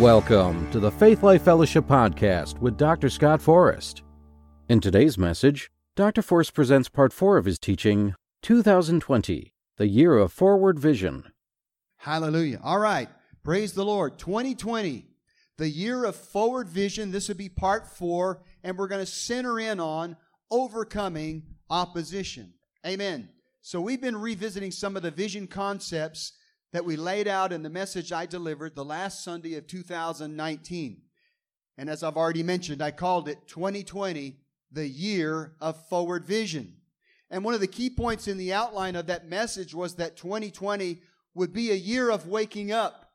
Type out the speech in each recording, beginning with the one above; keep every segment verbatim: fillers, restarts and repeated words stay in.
Welcome to the Faith Life Fellowship Podcast with Doctor Scott Forrest. In today's message, Doctor Forrest presents Part four of his teaching, two thousand twenty, the Year of Forward Vision. Hallelujah. All right. Praise the Lord. twenty twenty, the Year of Forward Vision. This will be Part four, and we're going to center in on overcoming opposition. Amen. So we've been revisiting some of the vision concepts that we laid out in the message I delivered the last Sunday of two thousand nineteen. And as I've already mentioned, I called it twenty twenty, the Year of Forward Vision. And one of the key points in the outline of that message was that twenty twenty would be a year of waking up,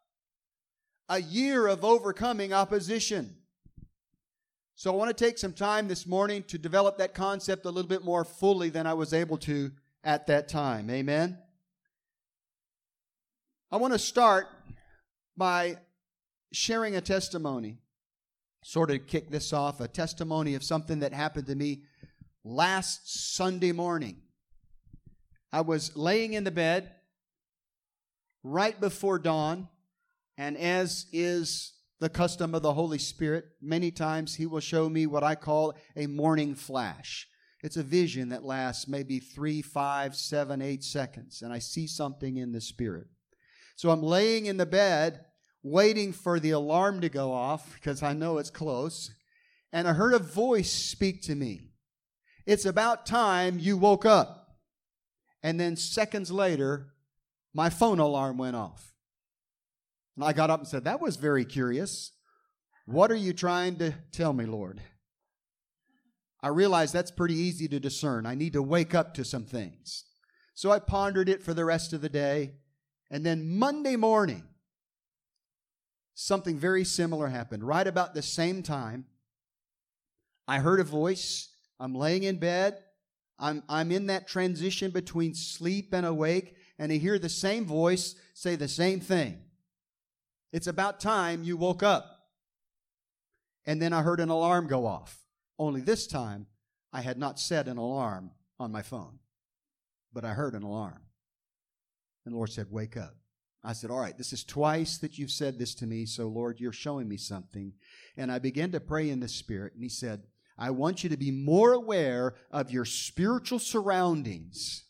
a year of overcoming opposition. So I want to take some time this morning to develop that concept a little bit more fully than I was able to at that time. Amen. I want to start by sharing a testimony, sort of kick this off, a testimony of something that happened to me last Sunday morning. I was laying in the bed right before dawn, and as is the custom of the Holy Spirit, many times He will show me what I call a morning flash. It's a vision that lasts maybe three, five, seven, eight seconds, and I see something in the Spirit. So I'm laying in the bed waiting for the alarm to go off because I know it's close. And I heard a voice speak to me. It's about time you woke up. And then seconds later, my phone alarm went off. And I got up and said, that was very curious. What are you trying to tell me, Lord? I realized that's pretty easy to discern. I need to wake up to some things. So I pondered it for the rest of the day. And then Monday morning, something very similar happened. Right about the same time, I heard a voice. I'm laying in bed. I'm, I'm in that transition between sleep and awake. And I hear the same voice say the same thing. It's about time you woke up. And then I heard an alarm go off. Only this time, I had not set an alarm on my phone. But I heard an alarm. And the Lord said, wake up. I said, all right, this is twice that you've said this to me, so Lord, you're showing me something. And I began to pray in the Spirit, and He said, I want you to be more aware of your spiritual surroundings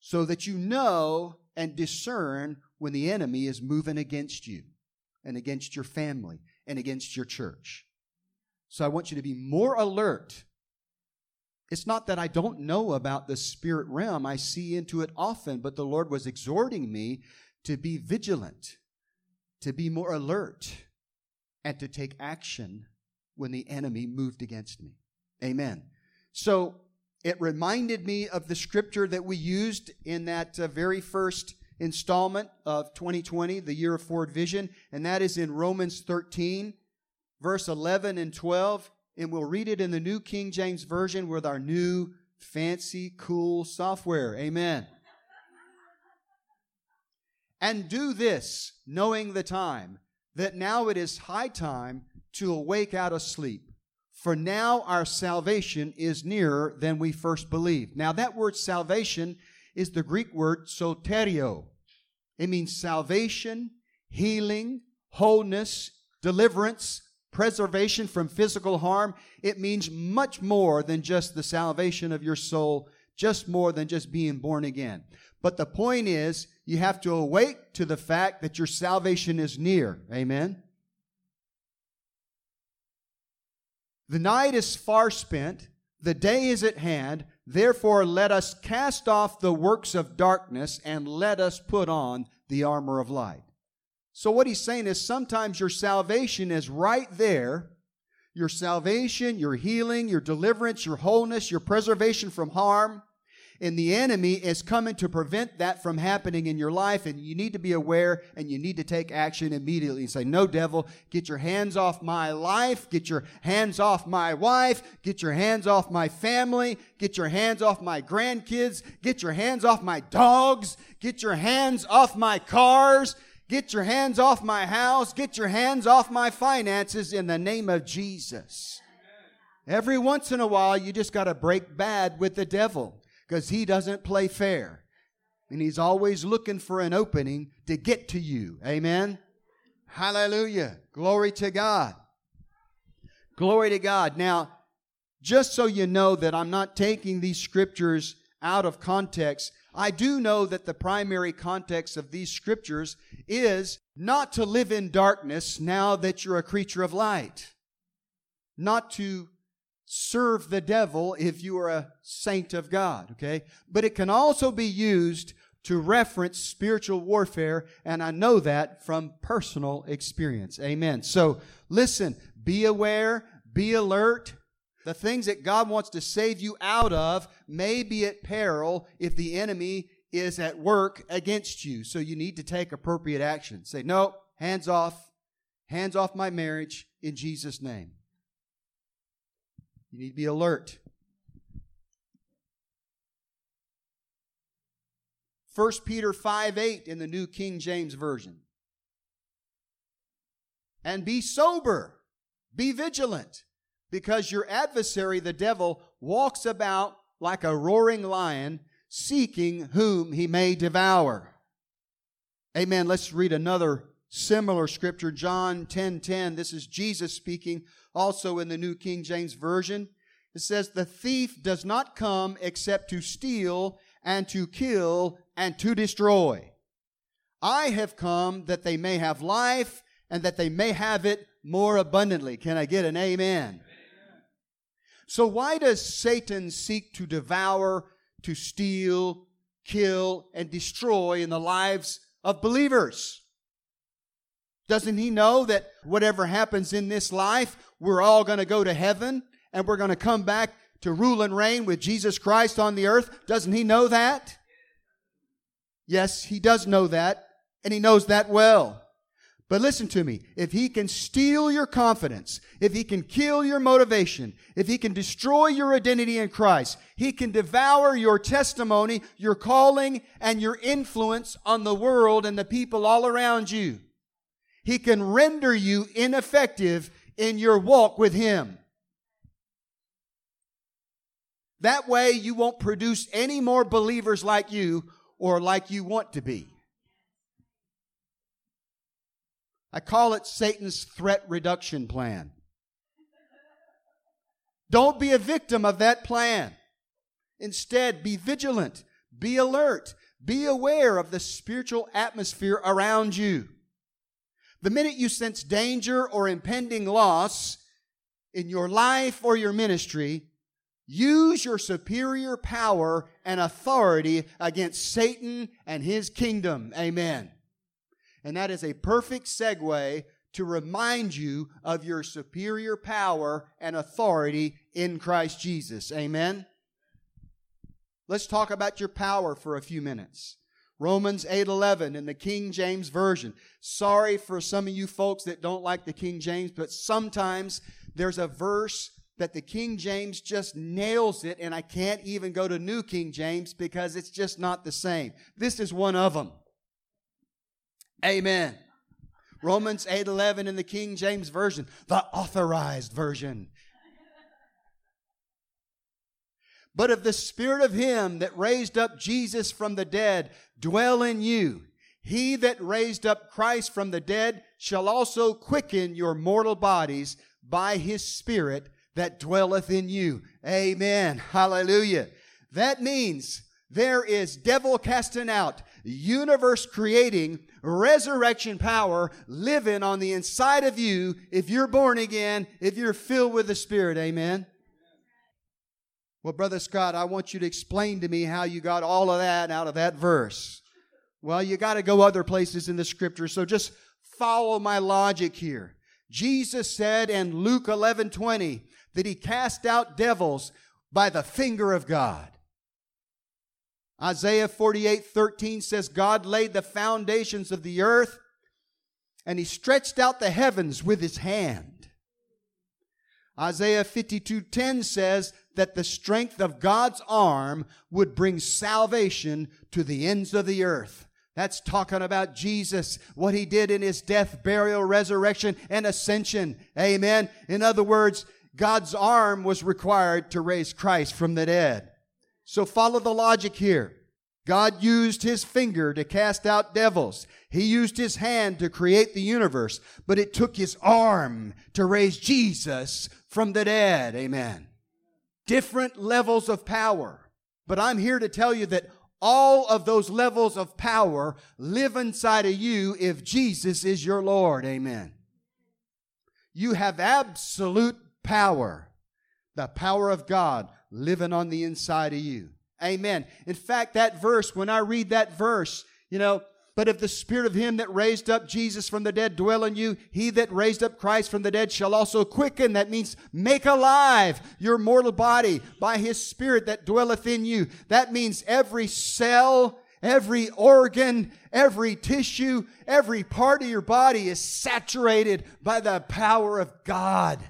so that you know and discern when the enemy is moving against you and against your family and against your church. So I want you to be more alert. It's not that I don't know about the spirit realm. I see into it often, but the Lord was exhorting me to be vigilant, to be more alert, and to take action when the enemy moved against me. Amen. So it reminded me of the scripture that we used in that uh, very first installment of twenty twenty, the Year of Forward Vision, and that is in Romans thirteen, verse eleven and twelve. And we'll read it in the New King James Version with our new, fancy, cool software. Amen. And do this, knowing the time, that now it is high time to awake out of sleep. For now our salvation is nearer than we first believed. Now that word salvation is the Greek word soterio. It means salvation, healing, wholeness, deliverance, preservation from physical harm. It means much more than just the salvation of your soul, just more than just being born again. But the point is, you have to awake to the fact that your salvation is near. Amen? The night is far spent, the day is at hand, therefore let us cast off the works of darkness and let us put on the armor of light. So what he's saying is sometimes your salvation is right there. Your salvation, your healing, your deliverance, your wholeness, your preservation from harm. And the enemy is coming to prevent that from happening in your life. And you need to be aware and you need to take action immediately and say, no, devil, get your hands off my life. Get your hands off my wife. Get your hands off my family. Get your hands off my grandkids. Get your hands off my dogs. Get your hands off my cars. Get your hands off my house. Get your hands off my finances in the name of Jesus. Amen. Every once in a while, you just got to break bad with the devil because he doesn't play fair. And he's always looking for an opening to get to you. Amen? Hallelujah. Glory to God. Glory to God. Now, just so you know that I'm not taking these scriptures out of context, I do know that the primary context of these scriptures is not to live in darkness now that you're a creature of light. Not to serve the devil if you are a saint of God, okay? But it can also be used to reference spiritual warfare, and I know that from personal experience. Amen. So, listen, be aware, be alert. The things that God wants to save you out of may be at peril if the enemy is at work against you. So you need to take appropriate action. Say, no, hands off. Hands off my marriage in Jesus' name. You need to be alert. First Peter five eight in the New King James Version. And be sober, be vigilant, because your adversary, the devil, walks about like a roaring lion, seeking whom he may devour. Amen. Let's read another similar scripture, John ten ten. This is Jesus speaking, also in the New King James Version. It says, the thief does not come except to steal and to kill and to destroy. I have come that they may have life and that they may have it more abundantly. Can I get an amen? So why does Satan seek to devour, to steal, kill, and destroy in the lives of believers? Doesn't he know that whatever happens in this life, we're all going to go to heaven and we're going to come back to rule and reign with Jesus Christ on the earth? Doesn't he know that? Yes, he does know that, and he knows that well. But listen to me, if he can steal your confidence, if he can kill your motivation, if he can destroy your identity in Christ, he can devour your testimony, your calling, and your influence on the world and the people all around you. He can render you ineffective in your walk with him. That way you won't produce any more believers like you or like you want to be. I call it Satan's threat reduction plan. Don't be a victim of that plan. Instead, be vigilant, be alert, be aware of the spiritual atmosphere around you. The minute you sense danger or impending loss in your life or your ministry, use your superior power and authority against Satan and his kingdom. Amen. And that is a perfect segue to remind you of your superior power and authority in Christ Jesus. Amen. Let's talk about your power for a few minutes. Romans eight eleven in the King James Version. Sorry for some of you folks that don't like the King James, but sometimes there's a verse that the King James just nails it, and I can't even go to New King James because it's just not the same. This is one of them. Amen. Romans eight eleven in the King James Version, the authorized version. But if the Spirit of Him that raised up Jesus from the dead dwell in you, He that raised up Christ from the dead shall also quicken your mortal bodies by His Spirit that dwelleth in you. Amen. Hallelujah. That means there is devil casting out, universe creating, resurrection power living on the inside of you if you're born again, if you're filled with the Spirit. Amen. Well, Brother Scott, I want you to explain to me how you got all of that out of that verse. Well, you got to go other places in the Scripture, so just follow my logic here. Jesus said in Luke eleven twenty that He cast out devils by the finger of God. Isaiah forty-eight thirteen says, God laid the foundations of the earth and He stretched out the heavens with His hand. Isaiah fifty-two ten says that the strength of God's arm would bring salvation to the ends of the earth. That's talking about Jesus, what He did in His death, burial, resurrection, and ascension. Amen. In other words, God's arm was required to raise Christ from the dead. So follow the logic here. God used his finger to cast out devils. He used his hand to create the universe, but it took his arm to raise Jesus from the dead. Amen. Different levels of power. But I'm here to tell you that all of those levels of power live inside of you if Jesus is your Lord. Amen. You have absolute power. The power of God living on the inside of you. Amen. In fact, that verse, when I read that verse, you know, but if the Spirit of him that raised up Jesus from the dead dwell in you, he that raised up Christ from the dead shall also quicken. That means make alive your mortal body by his Spirit that dwelleth in you. That means every cell, every organ, every tissue, every part of your body is saturated by the power of God.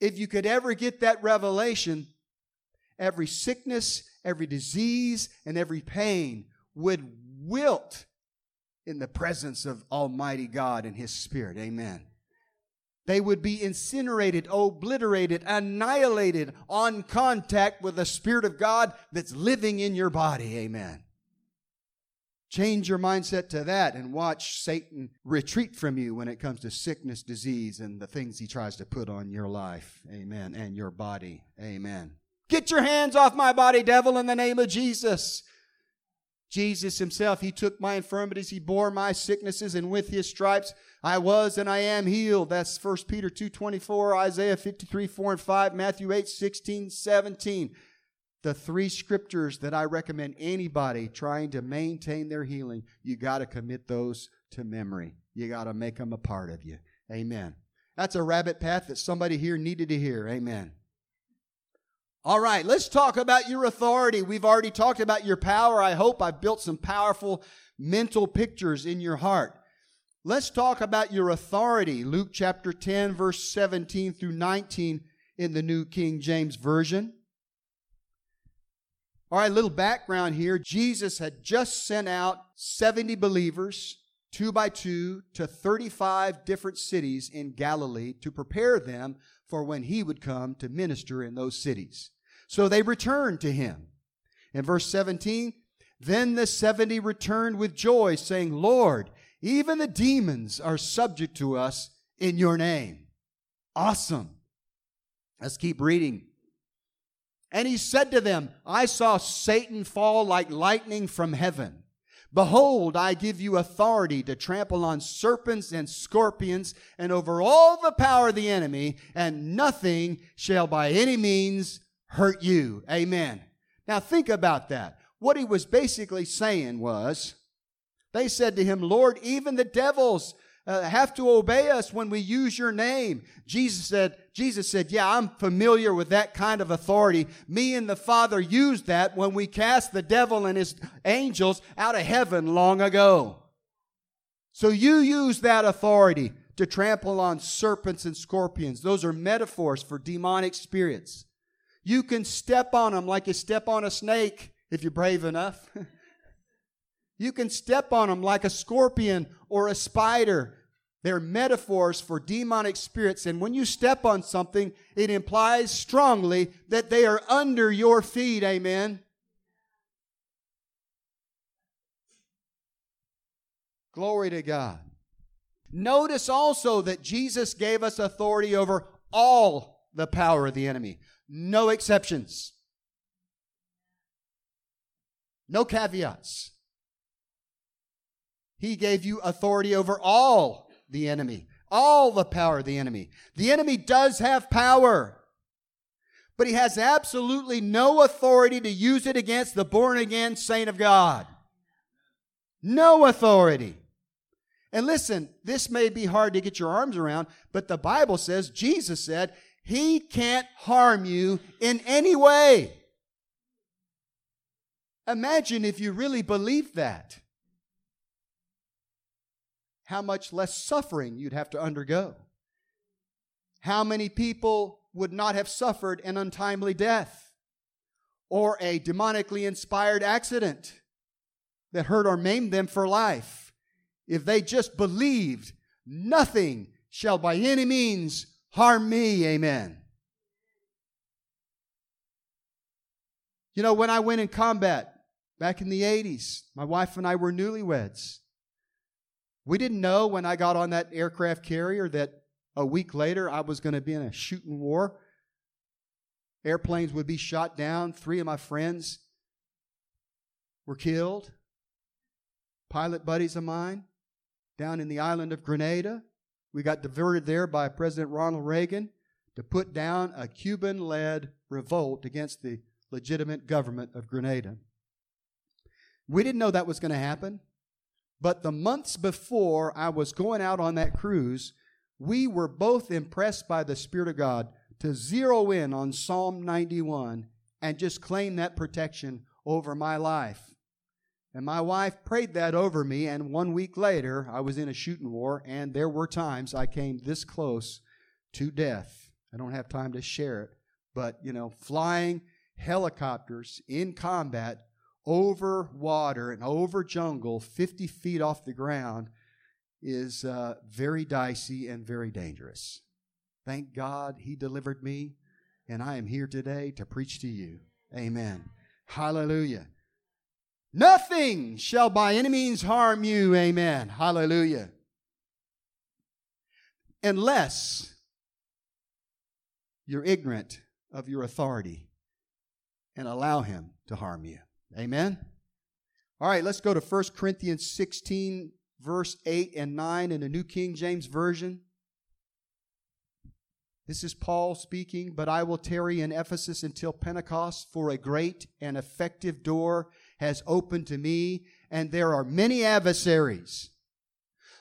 If you could ever get that revelation, every sickness, every disease, and every pain would wilt in the presence of Almighty God and his Spirit. Amen. They would be incinerated, obliterated, annihilated on contact with the Spirit of God that's living in your body. Amen. Change your mindset to that and watch Satan retreat from you when it comes to sickness, disease, and the things he tries to put on your life. Amen. And your body. Amen. Get your hands off my body, devil, in the name of Jesus. Jesus himself, he took my infirmities, he bore my sicknesses, and with his stripes I was and I am healed. That's First Peter two twenty-four, Isaiah fifty-three, four and five, Matthew eight, sixteen, seventeen. The three scriptures that I recommend anybody trying to maintain their healing, you got to commit those to memory. You got to make them a part of you. Amen. That's a rabbit path that somebody here needed to hear. Amen. All right, let's talk about your authority. We've already talked about your power. I hope I've built some powerful mental pictures in your heart. Let's talk about your authority. Luke chapter ten, verse seventeen through nineteen in the New King James Version. All right, a little background here. Jesus had just sent out seventy believers, two by two, to thirty-five different cities in Galilee to prepare them for when he would come to minister in those cities. So they returned to him. In verse seventeen, then the seventy returned with joy, saying, Lord, even the demons are subject to us in your name. Awesome. Let's keep reading. And he said to them, I saw Satan fall like lightning from heaven. Behold, I give you authority to trample on serpents and scorpions and over all the power of the enemy, and nothing shall by any means hurt you. Amen. Now think about that. What he was basically saying was, they said to him, Lord, even the devils uh, have to obey us when we use your name. Jesus said, Jesus said, yeah, I'm familiar with that kind of authority. Me and the Father used that when we cast the devil and his angels out of heaven long ago. So you use that authority to trample on serpents and scorpions. Those are metaphors for demonic spirits. You can step on them like you step on a snake if you're brave enough. You can step on them like a scorpion or a spider. They're metaphors for demonic spirits, and when you step on something, it implies strongly that they are under your feet. Amen. Glory to God. Notice also that Jesus gave us authority over all the power of the enemy. No exceptions. No caveats. He gave you authority over all the enemy, all the power of the enemy. The enemy does have power, but he has absolutely no authority to use it against the born-again saint of God. No authority. And listen, this may be hard to get your arms around, but the Bible says, Jesus said, he can't harm you in any way. Imagine if you really believed that. How much less suffering you'd have to undergo. How many people would not have suffered an untimely death or a demonically inspired accident that hurt or maimed them for life if they just believed, nothing shall by any means harm me. Amen. You know, when I went in combat back in the eighties, my wife and I were newlyweds. We didn't know when I got on that aircraft carrier that a week later I was going to be in a shooting war. Airplanes would be shot down. Three of my friends were killed. Pilot buddies of mine down in the island of Grenada. We got diverted there by President Ronald Reagan to put down a Cuban-led revolt against the legitimate government of Grenada. We didn't know that was going to happen, but the months before I was going out on that cruise, we were both impressed by the Spirit of God to zero in on Psalm ninety-one and just claim that protection over my life. And my wife prayed that over me, and one week later, I was in a shooting war, and there were times I came this close to death. I don't have time to share it, but, you know, flying helicopters in combat over water and over jungle, fifty feet off the ground, is uh, very dicey and very dangerous. Thank God he delivered me, and I am here today to preach to you. Amen. Hallelujah. Nothing shall by any means harm you. Amen. Hallelujah. Unless you're ignorant of your authority and allow him to harm you. Amen. All right, let's go to First Corinthians sixteen, verse eight and nine in the New King James Version. This is Paul speaking, "But I will tarry in Ephesus until Pentecost, for a great and effective door has opened to me, and there are many adversaries."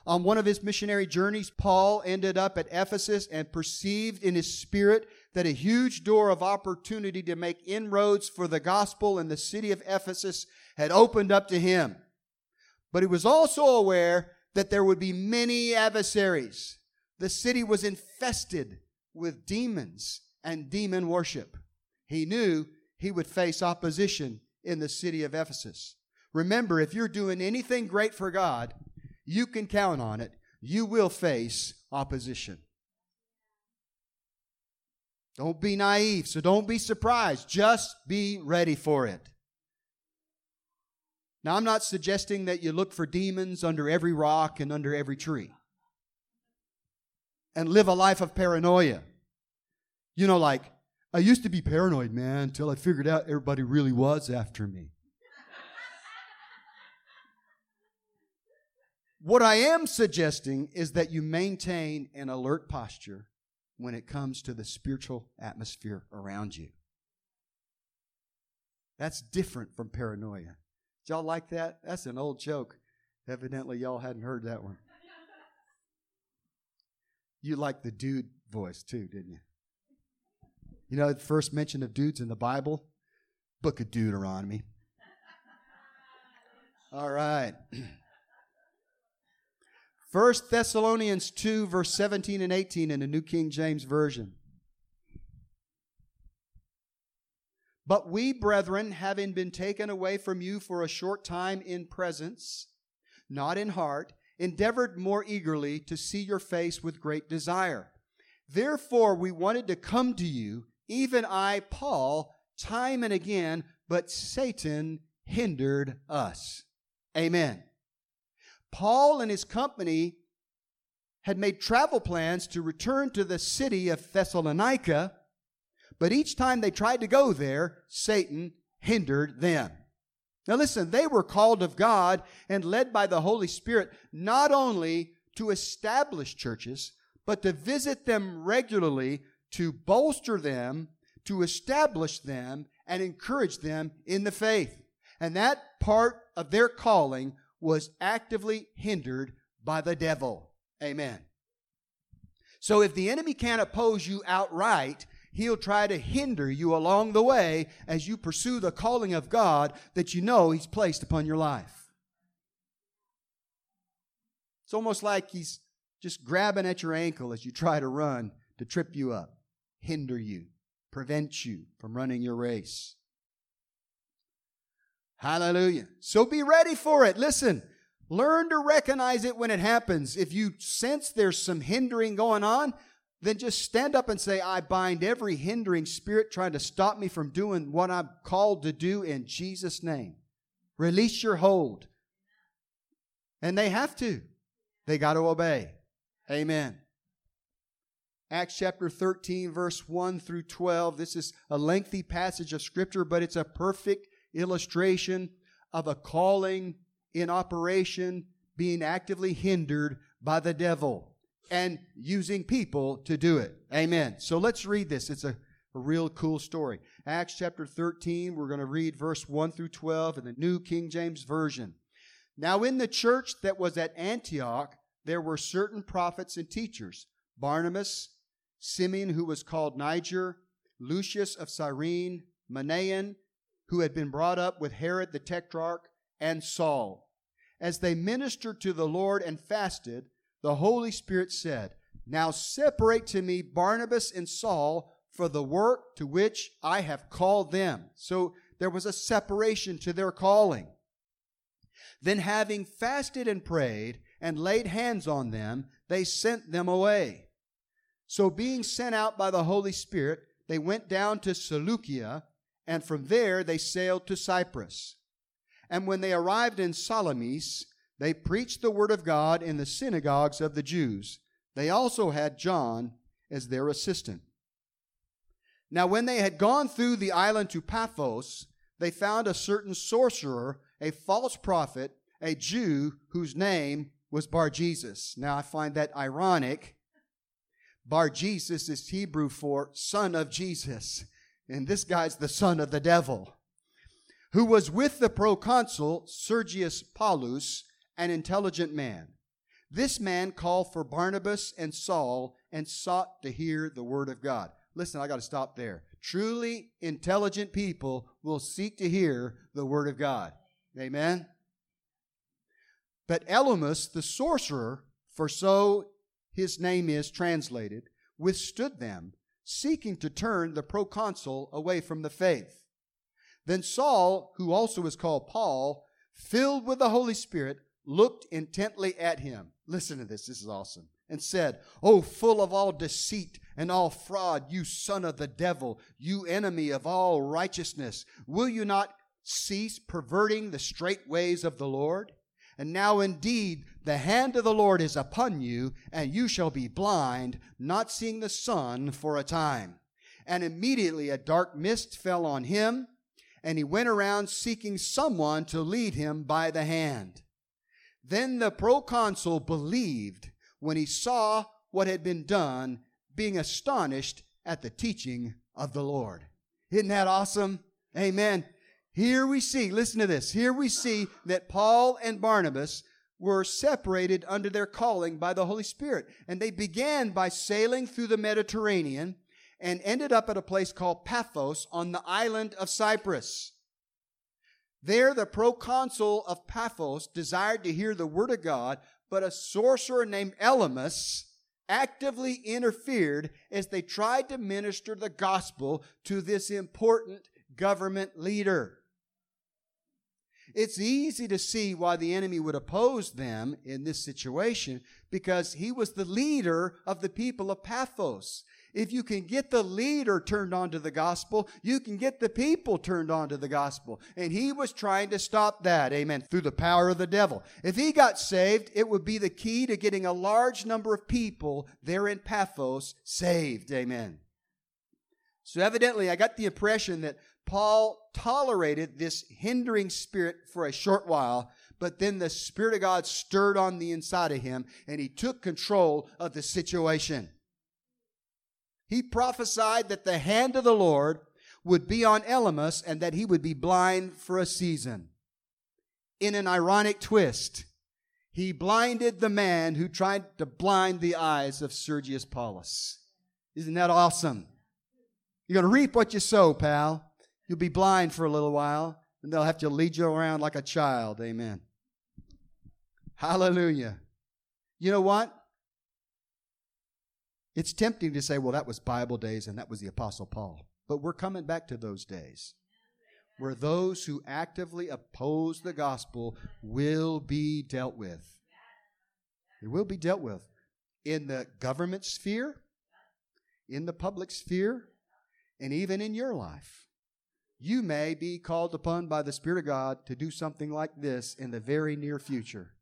On one of his missionary journeys, Paul ended up at Ephesus and perceived in his spirit that a huge door of opportunity to make inroads for the gospel in the city of Ephesus had opened up to him. But he was also aware that there would be many adversaries. The city was infested with demons and demon worship. He knew he would face opposition in the city of Ephesus. Remember, if you're doing anything great for God, you can count on it. You will face opposition. Don't be naive, so don't be surprised. Just be ready for it. Now, I'm not suggesting that you look for demons under every rock and under every tree and live a life of paranoia. You know, like, I used to be paranoid, man, until I figured out everybody really was after me. What I am suggesting is that you maintain an alert posture when it comes to the spiritual atmosphere around you. That's different from paranoia. Did y'all like that? That's an old joke. Evidently, y'all hadn't heard that one. You liked the dude voice too, didn't you? You know, the first mention of dudes in the Bible? Book of Deuteronomy. All right. First Thessalonians two, verse seventeen and eighteen in the New King James Version. "But we, brethren, having been taken away from you for a short time in presence, not in heart, endeavored more eagerly to see your face with great desire. Therefore, we wanted to come to you, even I, Paul, time and again, but Satan hindered us." Amen. Paul and his company had made travel plans to return to the city of Thessalonica, but each time they tried to go there, Satan hindered them. Now listen, they were called of God and led by the Holy Spirit not only to establish churches, but to visit them regularly, to bolster them, to establish them, and encourage them in the faith. And that part of their calling was actively hindered by the devil. Amen. So if the enemy can't oppose you outright, he'll try to hinder you along the way as you pursue the calling of God that you know he's placed upon your life. It's almost like he's just grabbing at your ankle as you try to run to trip you up, hinder you, prevent you from running your race. Hallelujah. So be ready for it. Listen, learn to recognize it when it happens. If you sense there's some hindering going on, then just stand up and say, I bind every hindering spirit trying to stop me from doing what I'm called to do in Jesus' name. Release your hold. And they have to. They got to obey. Amen. Acts chapter thirteen, verse one through twelve. This is a lengthy passage of Scripture, but it's a perfect illustration of a calling in operation being actively hindered by the devil and using people to do it. Amen. So let's read this. It's a, a real cool story. Acts chapter thirteen, we're going to read verse one through twelve in the New King James Version. Now in the church that was at Antioch, there were certain prophets and teachers, Barnabas, Simeon, who was called Niger, Lucius of Cyrene, Manaen, who had been brought up with Herod the Tetrarch, and Saul. As they ministered to the Lord and fasted, the Holy Spirit said, Now separate to me Barnabas and Saul for the work to which I have called them. So there was a separation to their calling. Then having fasted and prayed and laid hands on them, they sent them away. So being sent out by the Holy Spirit, they went down to Seleucia, and from there they sailed to Cyprus. And when they arrived in Salamis, they preached the word of God in the synagogues of the Jews. They also had John as their assistant. Now when they had gone through the island to Paphos, they found a certain sorcerer, a false prophet, a Jew whose name was Bar-Jesus. Now I find that ironic. Bar-Jesus is Hebrew for son of Jesus. And this guy's the son of the devil, who was with the proconsul Sergius Paulus, an intelligent man. This man called for Barnabas and Saul and sought to hear the word of God. Listen, I got to stop there. Truly intelligent people will seek to hear the word of God. Amen? But Elymas, the sorcerer, for so his name is translated, withstood them, seeking to turn the proconsul away from the faith. Then Saul, who also is called Paul, filled with the Holy Spirit, looked intently at him. Listen to this. This is awesome. And said, O full of all deceit and all fraud, you son of the devil, you enemy of all righteousness, will you not cease perverting the straight ways of the Lord? And now indeed the hand of the Lord is upon you, and you shall be blind, not seeing the sun for a time. And immediately a dark mist fell on him, and he went around seeking someone to lead him by the hand. Then the proconsul believed when he saw what had been done, being astonished at the teaching of the Lord. Isn't that awesome? Amen. Here we see, listen to this, here we see that Paul and Barnabas were separated under their calling by the Holy Spirit. And they began by sailing through the Mediterranean and ended up at a place called Paphos on the island of Cyprus. There the proconsul of Paphos desired to hear the word of God, but a sorcerer named Elymas actively interfered as they tried to minister the gospel to this important government leader. It's easy to see why the enemy would oppose them in this situation, because he was the leader of the people of Paphos. If you can get the leader turned on to the gospel, you can get the people turned on to the gospel. And he was trying to stop that, amen, through the power of the devil. If he got saved, it would be the key to getting a large number of people there in Paphos saved, amen. So evidently, I got the impression that Paul tolerated this hindering spirit for a short while, but then the Spirit of God stirred on the inside of him, and he took control of the situation. He prophesied that the hand of the Lord would be on Elymas and that he would be blind for a season. In an ironic twist, he blinded the man who tried to blind the eyes of Sergius Paulus. Isn't that awesome? You're going to reap what you sow, pal. You'll be blind for a little while, and they'll have to lead you around like a child. Amen. Hallelujah. You know what? It's tempting to say, well, that was Bible days and that was the Apostle Paul. But we're coming back to those days where those who actively oppose the gospel will be dealt with. They will be dealt with in the government sphere, in the public sphere and even in your life. You may be called upon by the Spirit of God to do something like this in the very near future.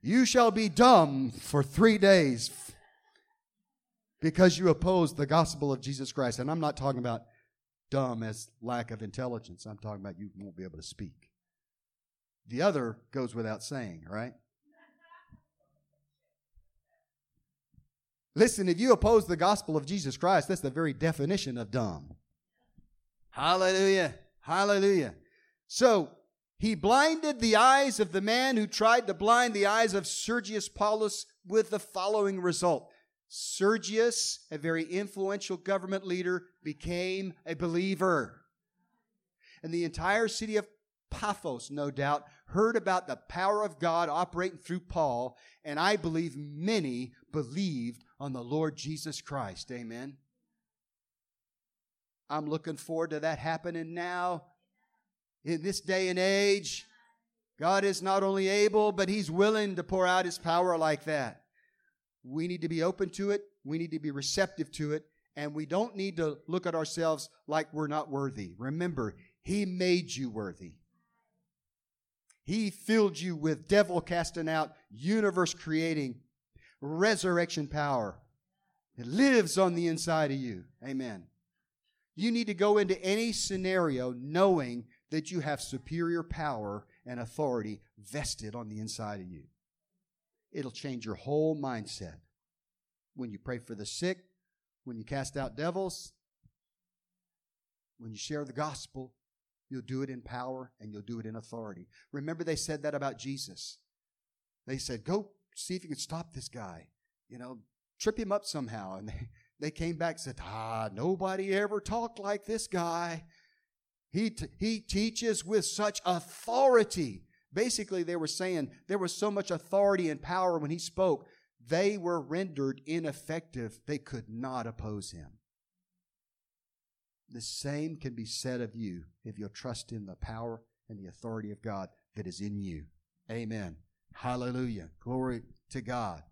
You shall be dumb for three days because you oppose the gospel of Jesus Christ. And I'm not talking about dumb as lack of intelligence. I'm talking about you won't be able to speak. The other goes without saying, right? Listen, if you oppose the gospel of Jesus Christ, that's the very definition of dumb. Hallelujah. Hallelujah. So, he blinded the eyes of the man who tried to blind the eyes of Sergius Paulus with the following result. Sergius, a very influential government leader, became a believer. And the entire city of Paphos, no doubt, heard about the power of God operating through Paul, and I believe many believed on the Lord Jesus Christ. Amen. I'm looking forward to that happening now. In this day and age, God is not only able, but He's willing to pour out His power like that. We need to be open to it. We need to be receptive to it. And we don't need to look at ourselves like we're not worthy. Remember, He made you worthy. He filled you with devil casting out, universe creating, resurrection power. It lives on the inside of you. Amen. You need to go into any scenario knowing that you have superior power and authority vested on the inside of you. It'll change your whole mindset. When you pray for the sick, when you cast out devils, when you share the gospel, you'll do it in power and you'll do it in authority. Remember they said that about Jesus. They said, go see if you can stop this guy. You know, trip him up somehow. And they, they came back and said, ah, nobody ever talked like this guy. He, t- he teaches with such authority. Basically, they were saying there was so much authority and power when he spoke, they were rendered ineffective. They could not oppose him. The same can be said of you if you'll trust in the power and the authority of God that is in you. Amen. Hallelujah. Glory to God.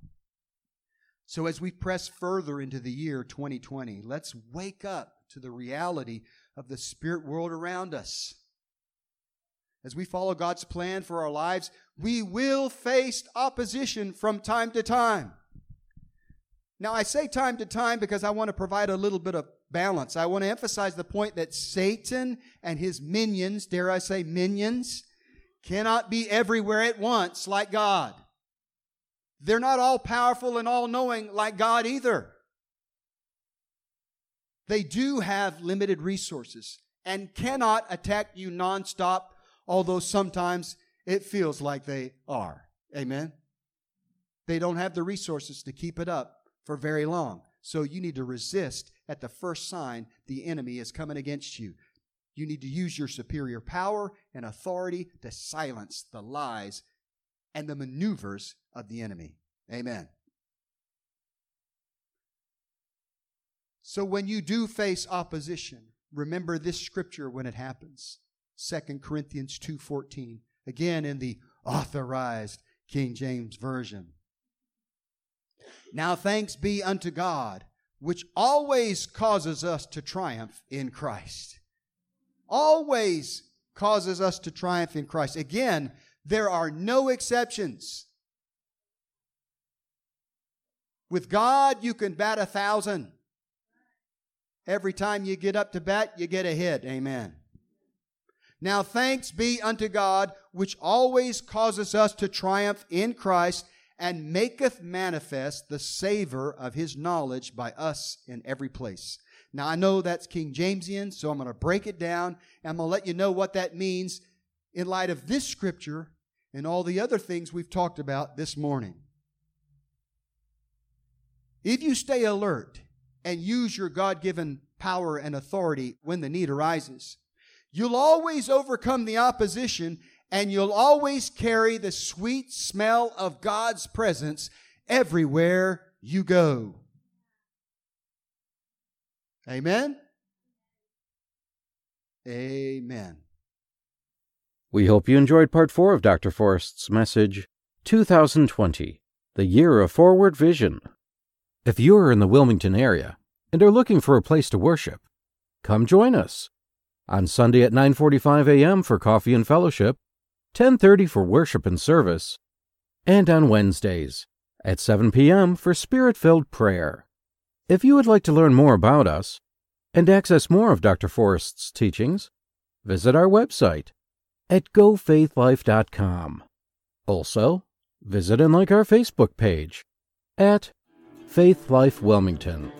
So as we press further into the year twenty twenty, let's wake up to the reality of the spirit world around us. As we follow God's plan for our lives, we will face opposition from time to time. Now, I say time to time because I want to provide a little bit of balance. I want to emphasize the point that Satan and his minions, dare I say minions, cannot be everywhere at once like God. They're not all powerful and all knowing like God either. They do have limited resources and cannot attack you nonstop, although sometimes it feels like they are. Amen? They don't have the resources to keep it up for very long. So you need to resist at the first sign the enemy is coming against you. You need to use your superior power and authority to silence the lies and the maneuvers of the enemy. Amen. So when you do face opposition, remember this scripture when it happens. Second Corinthians two fourteen. Again in the authorized King James Version. Now thanks be unto God, which always causes us to triumph in Christ. Always causes us to triumph in Christ. Again, there are no exceptions. With God, you can bat a thousand. Every time you get up to bat, you get a hit. Amen. Now thanks be unto God, which always causes us to triumph in Christ, and maketh manifest the savor of His knowledge by us in every place. Now, I know that's King Jamesian, so I'm going to break it down, and I'm going to let you know what that means in light of this scripture and all the other things we've talked about this morning. If you stay alert and use your God-given power and authority when the need arises, you'll always overcome the opposition, and you'll always carry the sweet smell of God's presence everywhere you go. Amen? Amen. We hope you enjoyed part four of Doctor Forrest's message, twenty twenty, the Year of Forward Vision. If you are in the Wilmington area and are looking for a place to worship, come join us on Sunday at nine forty-five a.m. for coffee and fellowship, ten thirty for worship and service, and on Wednesdays at seven p.m. for spirit-filled prayer. If you would like to learn more about us and access more of Doctor Forrest's teachings, visit our website at go faith life dot com. Also, visit and like our Facebook page at Faith Life Wilmington.